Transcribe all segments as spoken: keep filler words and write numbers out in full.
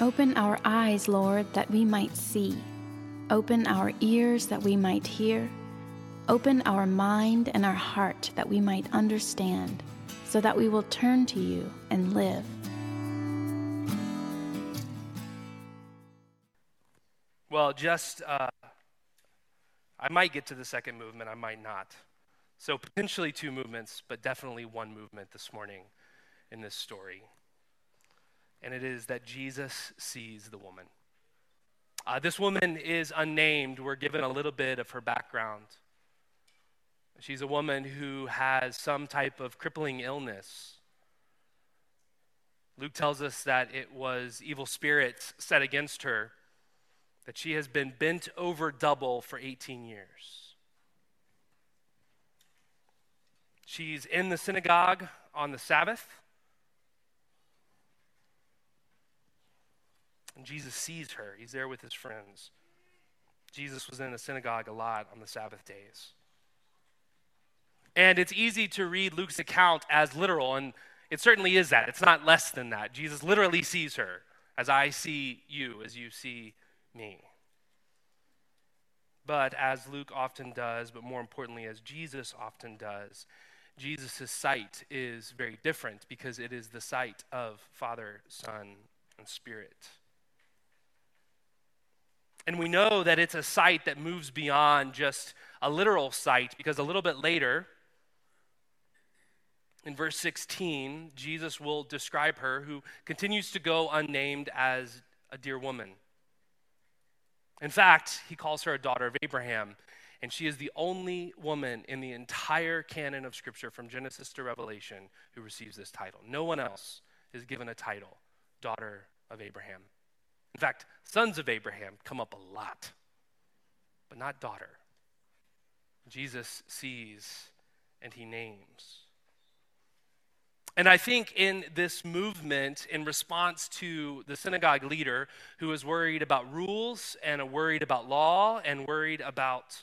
Open our eyes, Lord, that we might see. Open our ears that we might hear. Open our mind and our heart that we might understand, so that we will turn to you and live. Well, just, uh, I might get to the second movement, I might not. So potentially two movements, but definitely one movement this morning in this story. And it is that Jesus sees the woman. Uh, this woman is unnamed. We're given a little bit of her background. She's a woman who has some type of crippling illness. Luke tells us that it was evil spirits set against her, that she has been bent over double for eighteen years. She's in the synagogue on the Sabbath. And Jesus sees her. He's there with his friends. Jesus was in the synagogue a lot on the Sabbath days. And it's easy to read Luke's account as literal, and it certainly is that. It's not less than that. Jesus literally sees her, as I see you, as you see me. But as Luke often does, but more importantly, as Jesus often does, Jesus' sight is very different because it is the sight of Father, Son, and Spirit. And we know that it's a sight that moves beyond just a literal sight, because a little bit later, in verse sixteen, Jesus will describe her, who continues to go unnamed, as a dear woman. In fact, he calls her a daughter of Abraham, and she is the only woman in the entire canon of Scripture from Genesis to Revelation who receives this title. No one else is given a title, daughter of Abraham. In fact, sons of Abraham come up a lot, but not daughter. Jesus sees and he names. And I think in this movement, in response to the synagogue leader who is worried about rules and worried about law and worried about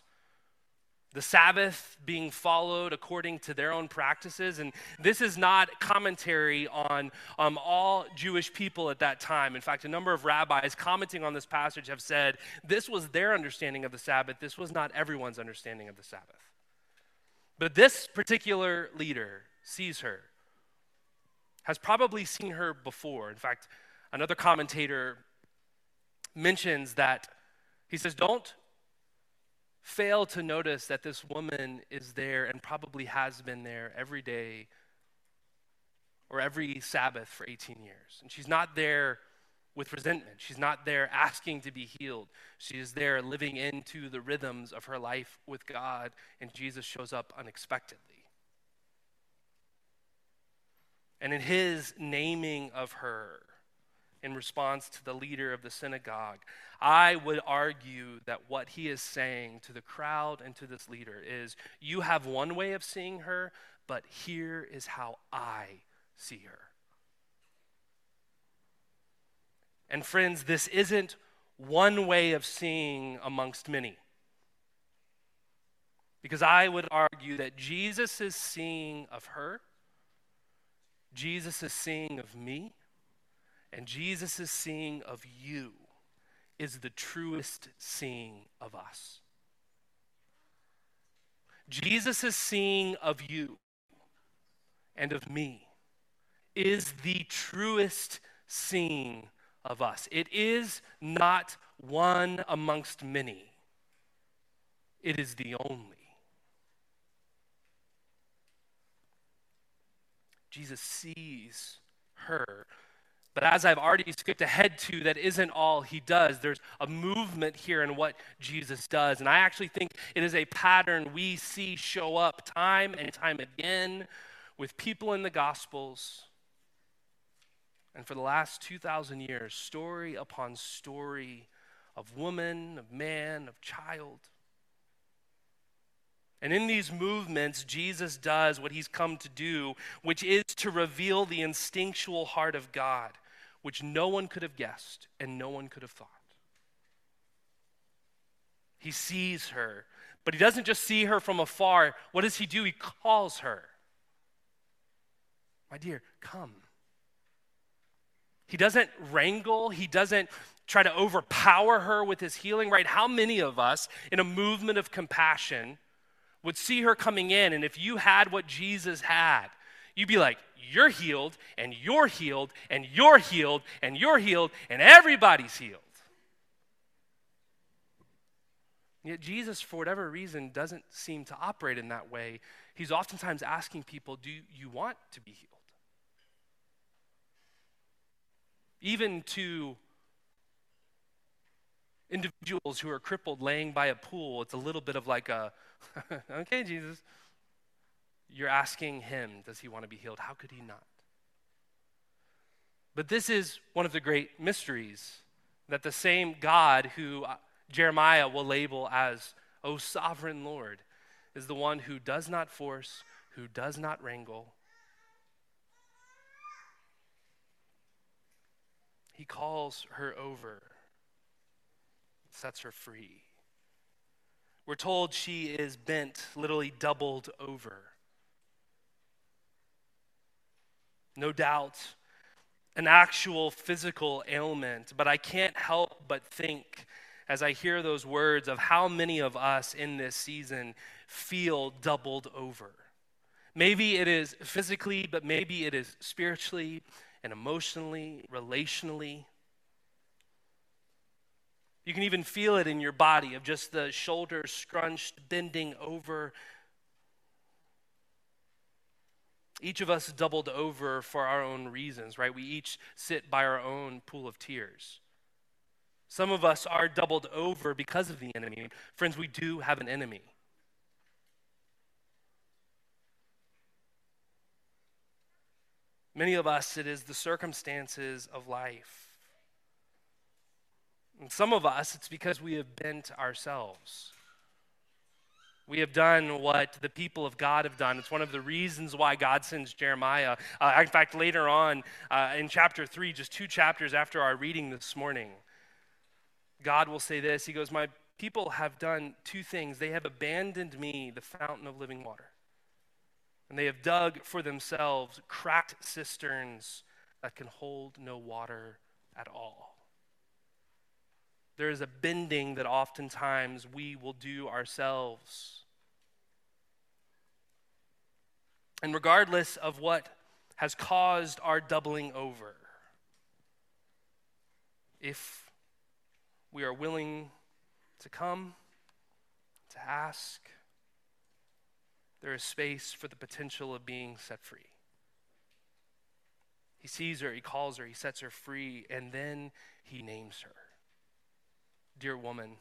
the Sabbath being followed according to their own practices. And this is not commentary on um, all Jewish people at that time. In fact, a number of rabbis commenting on this passage have said this was their understanding of the Sabbath. This was not everyone's understanding of the Sabbath. But this particular leader sees her, has probably seen her before. In fact, another commentator mentions that he says, don't fail to notice that this woman is there and probably has been there every day or every Sabbath for eighteen years. And she's not there with resentment. She's not there asking to be healed. She is there living into the rhythms of her life with God, and Jesus shows up unexpectedly. And in his naming of her, in response to the leader of the synagogue, I would argue that what he is saying to the crowd and to this leader is, you have one way of seeing her, but here is how I see her. And friends, this isn't one way of seeing amongst many. Because I would argue that Jesus' seeing of her, Jesus' seeing of me, and Jesus' seeing of you is the truest seeing of us. Jesus' seeing of you and of me is the truest seeing of us. It is not one amongst many. It is the only. Jesus sees her. But as I've already skipped ahead to, that isn't all he does. There's a movement here in what Jesus does. And I actually think it is a pattern we see show up time and time again with people in the Gospels. And for the last two thousand years, story upon story of woman, of man, of child. And in these movements, Jesus does what he's come to do, which is to reveal the instinctual heart of God, which no one could have guessed and no one could have thought. He sees her. But he doesn't just see her from afar. What does he do? He calls her. My dear, come. He doesn't wrangle. He doesn't try to overpower her with his healing, right? How many of us, in a movement of compassion, would see her coming in, and if you had what Jesus had, you'd be like, you're healed, and you're healed, and you're healed, and you're healed, and everybody's healed. Yet Jesus, for whatever reason, doesn't seem to operate in that way. He's oftentimes asking people, do you want to be healed? Even to individuals who are crippled laying by a pool, it's a little bit of like a, okay, Jesus, you're asking him, does he want to be healed? How could he not? But this is one of the great mysteries, that the same God who Jeremiah will label as, O sovereign Lord, is the one who does not force, who does not wrangle. He calls her over, sets her free. We're told she is bent, literally doubled over. No doubt, an actual physical ailment, but I can't help but think, as I hear those words, of how many of us in this season feel doubled over. Maybe it is physically, but maybe it is spiritually and emotionally, relationally. You can even feel it in your body, of just the shoulders scrunched, bending over. Each of us doubled over for our own reasons, right? We each sit by our own pool of tears. Some of us are doubled over because of the enemy. Friends, we do have an enemy. Many of us, it is the circumstances of life. And some of us, it's because we have bent ourselves. We have done what the people of God have done. It's one of the reasons why God sends Jeremiah. Uh, in fact, later on uh, in chapter three, just two chapters after our reading this morning, God will say this. He goes, my people have done two things. They have abandoned me, the fountain of living water. And they have dug for themselves cracked cisterns that can hold no water at all. There is a bending that oftentimes we will do ourselves. And regardless of what has caused our doubling over, if we are willing to come, to ask, there is space for the potential of being set free. He sees her, he calls her, he sets her free, and then he names her. Dear woman,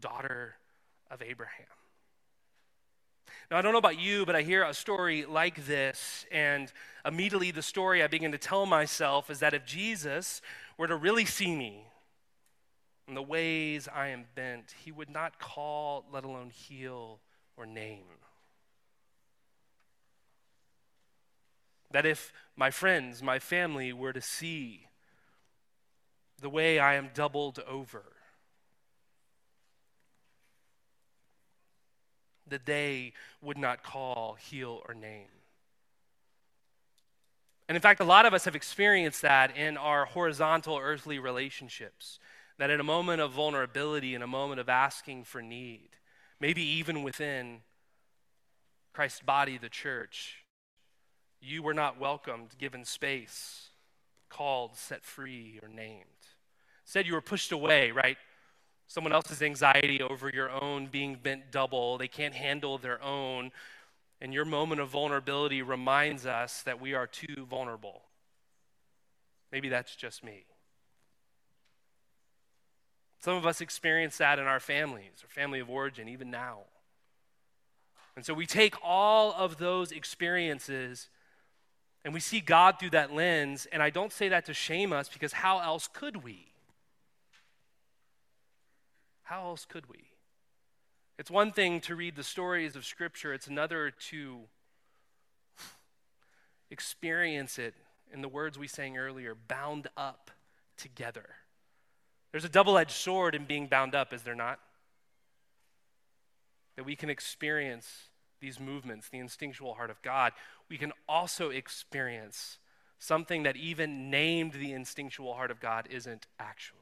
daughter of Abraham. Now, I don't know about you, but I hear a story like this, and immediately the story I begin to tell myself is that if Jesus were to really see me in the ways I am bent, he would not call, let alone heal or name. That if my friends, my family were to see the way I am doubled over, that they would not call, heal, or name. And in fact, a lot of us have experienced that in our horizontal earthly relationships, that in a moment of vulnerability, in a moment of asking for need, maybe even within Christ's body, the church, you were not welcomed, given space, called, set free, or named. Instead, you were pushed away, right? Someone else's anxiety over your own being bent double. They can't handle their own. And your moment of vulnerability reminds us that we are too vulnerable. Maybe that's just me. Some of us experience that in our families, our family of origin, even now. And so we take all of those experiences and we see God through that lens. And I don't say that to shame us, because how else could we? How else could we? It's one thing to read the stories of Scripture. It's another to experience it in the words we sang earlier, bound up together. There's a double-edged sword in being bound up, is there not? that we can experience these movements, the instinctual heart of God, we can also experience something that even named the instinctual heart of God isn't actually.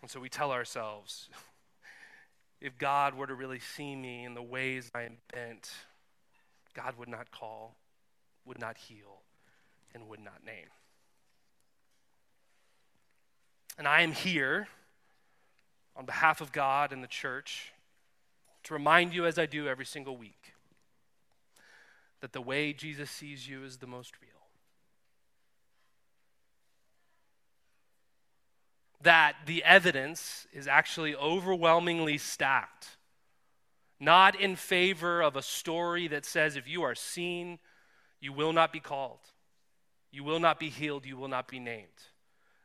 And so we tell ourselves, if God were to really see me in the ways I am bent, God would not call, would not heal, and would not name. And I am here on behalf of God and the church to remind you, as I do every single week, that the way Jesus sees you is the most real. That the evidence is actually overwhelmingly stacked, not in favor of a story that says if you are seen, you will not be called, you will not be healed, you will not be named,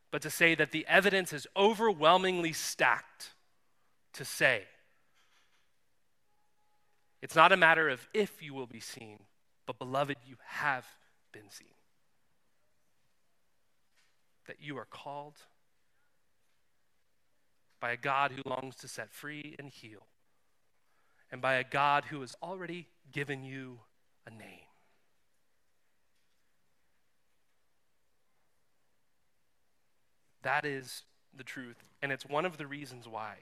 but to say that the evidence is overwhelmingly stacked to say it's not a matter of if you will be seen, but beloved, you have been seen. That you are called by a God who longs to set free and heal, and by a God who has already given you a name. That is the truth, and it's one of the reasons why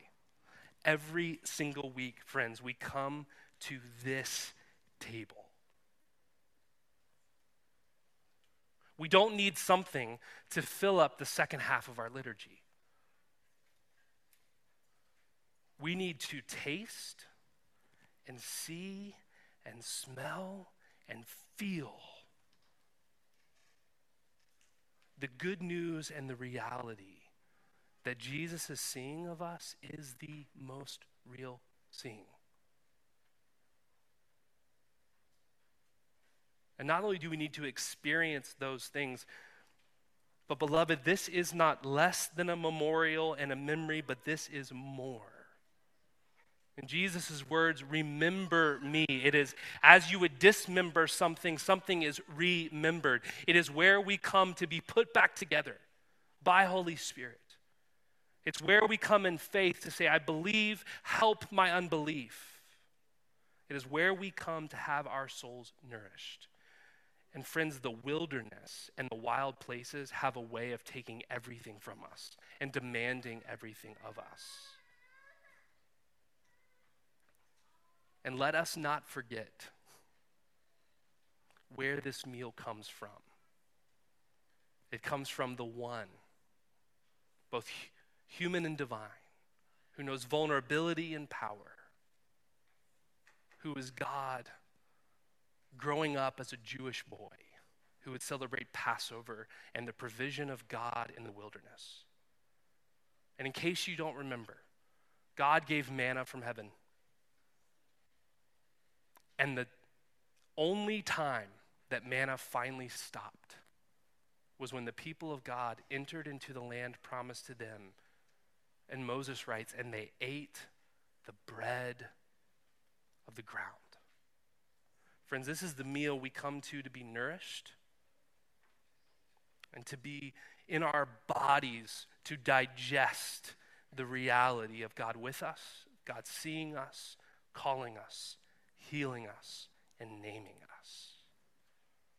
every single week, friends, we come to this table. We don't need something to fill up the second half of our liturgy. We need to taste and see and smell and feel the good news and the reality that Jesus' seeing of us is the most real seeing. And not only do we need to experience those things, but beloved, this is not less than a memorial and a memory, but this is more. In Jesus' words, remember me. It is as you would dismember something, something is remembered. It is where we come to be put back together by Holy Spirit. It's where we come in faith to say, I believe, help my unbelief. It is where we come to have our souls nourished. And friends, the wilderness and the wild places have a way of taking everything from us and demanding everything of us. And let us not forget where this meal comes from. It comes from the one, both human and divine, who knows vulnerability and power, who is God growing up as a Jewish boy, who would celebrate Passover and the provision of God in the wilderness. And in case you don't remember, God gave manna from heaven. And the only time that manna finally stopped was when the people of God entered into the land promised to them. And Moses writes, and they ate the bread of the ground. Friends, this is the meal we come to to be nourished and to be in our bodies to digest the reality of God with us, God seeing us, calling us, healing us, and naming us.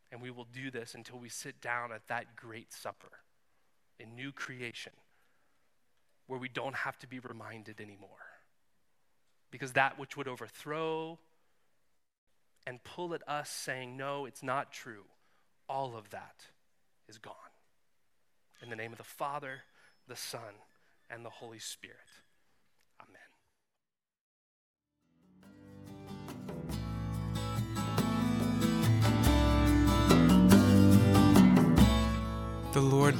And we will do this until we sit down at that great supper in new creation where we don't have to be reminded anymore. Because that which would overthrow and pull at us saying, no, it's not true, all of that is gone. In the name of the Father, the Son, and the Holy Spirit. Amen. The Lord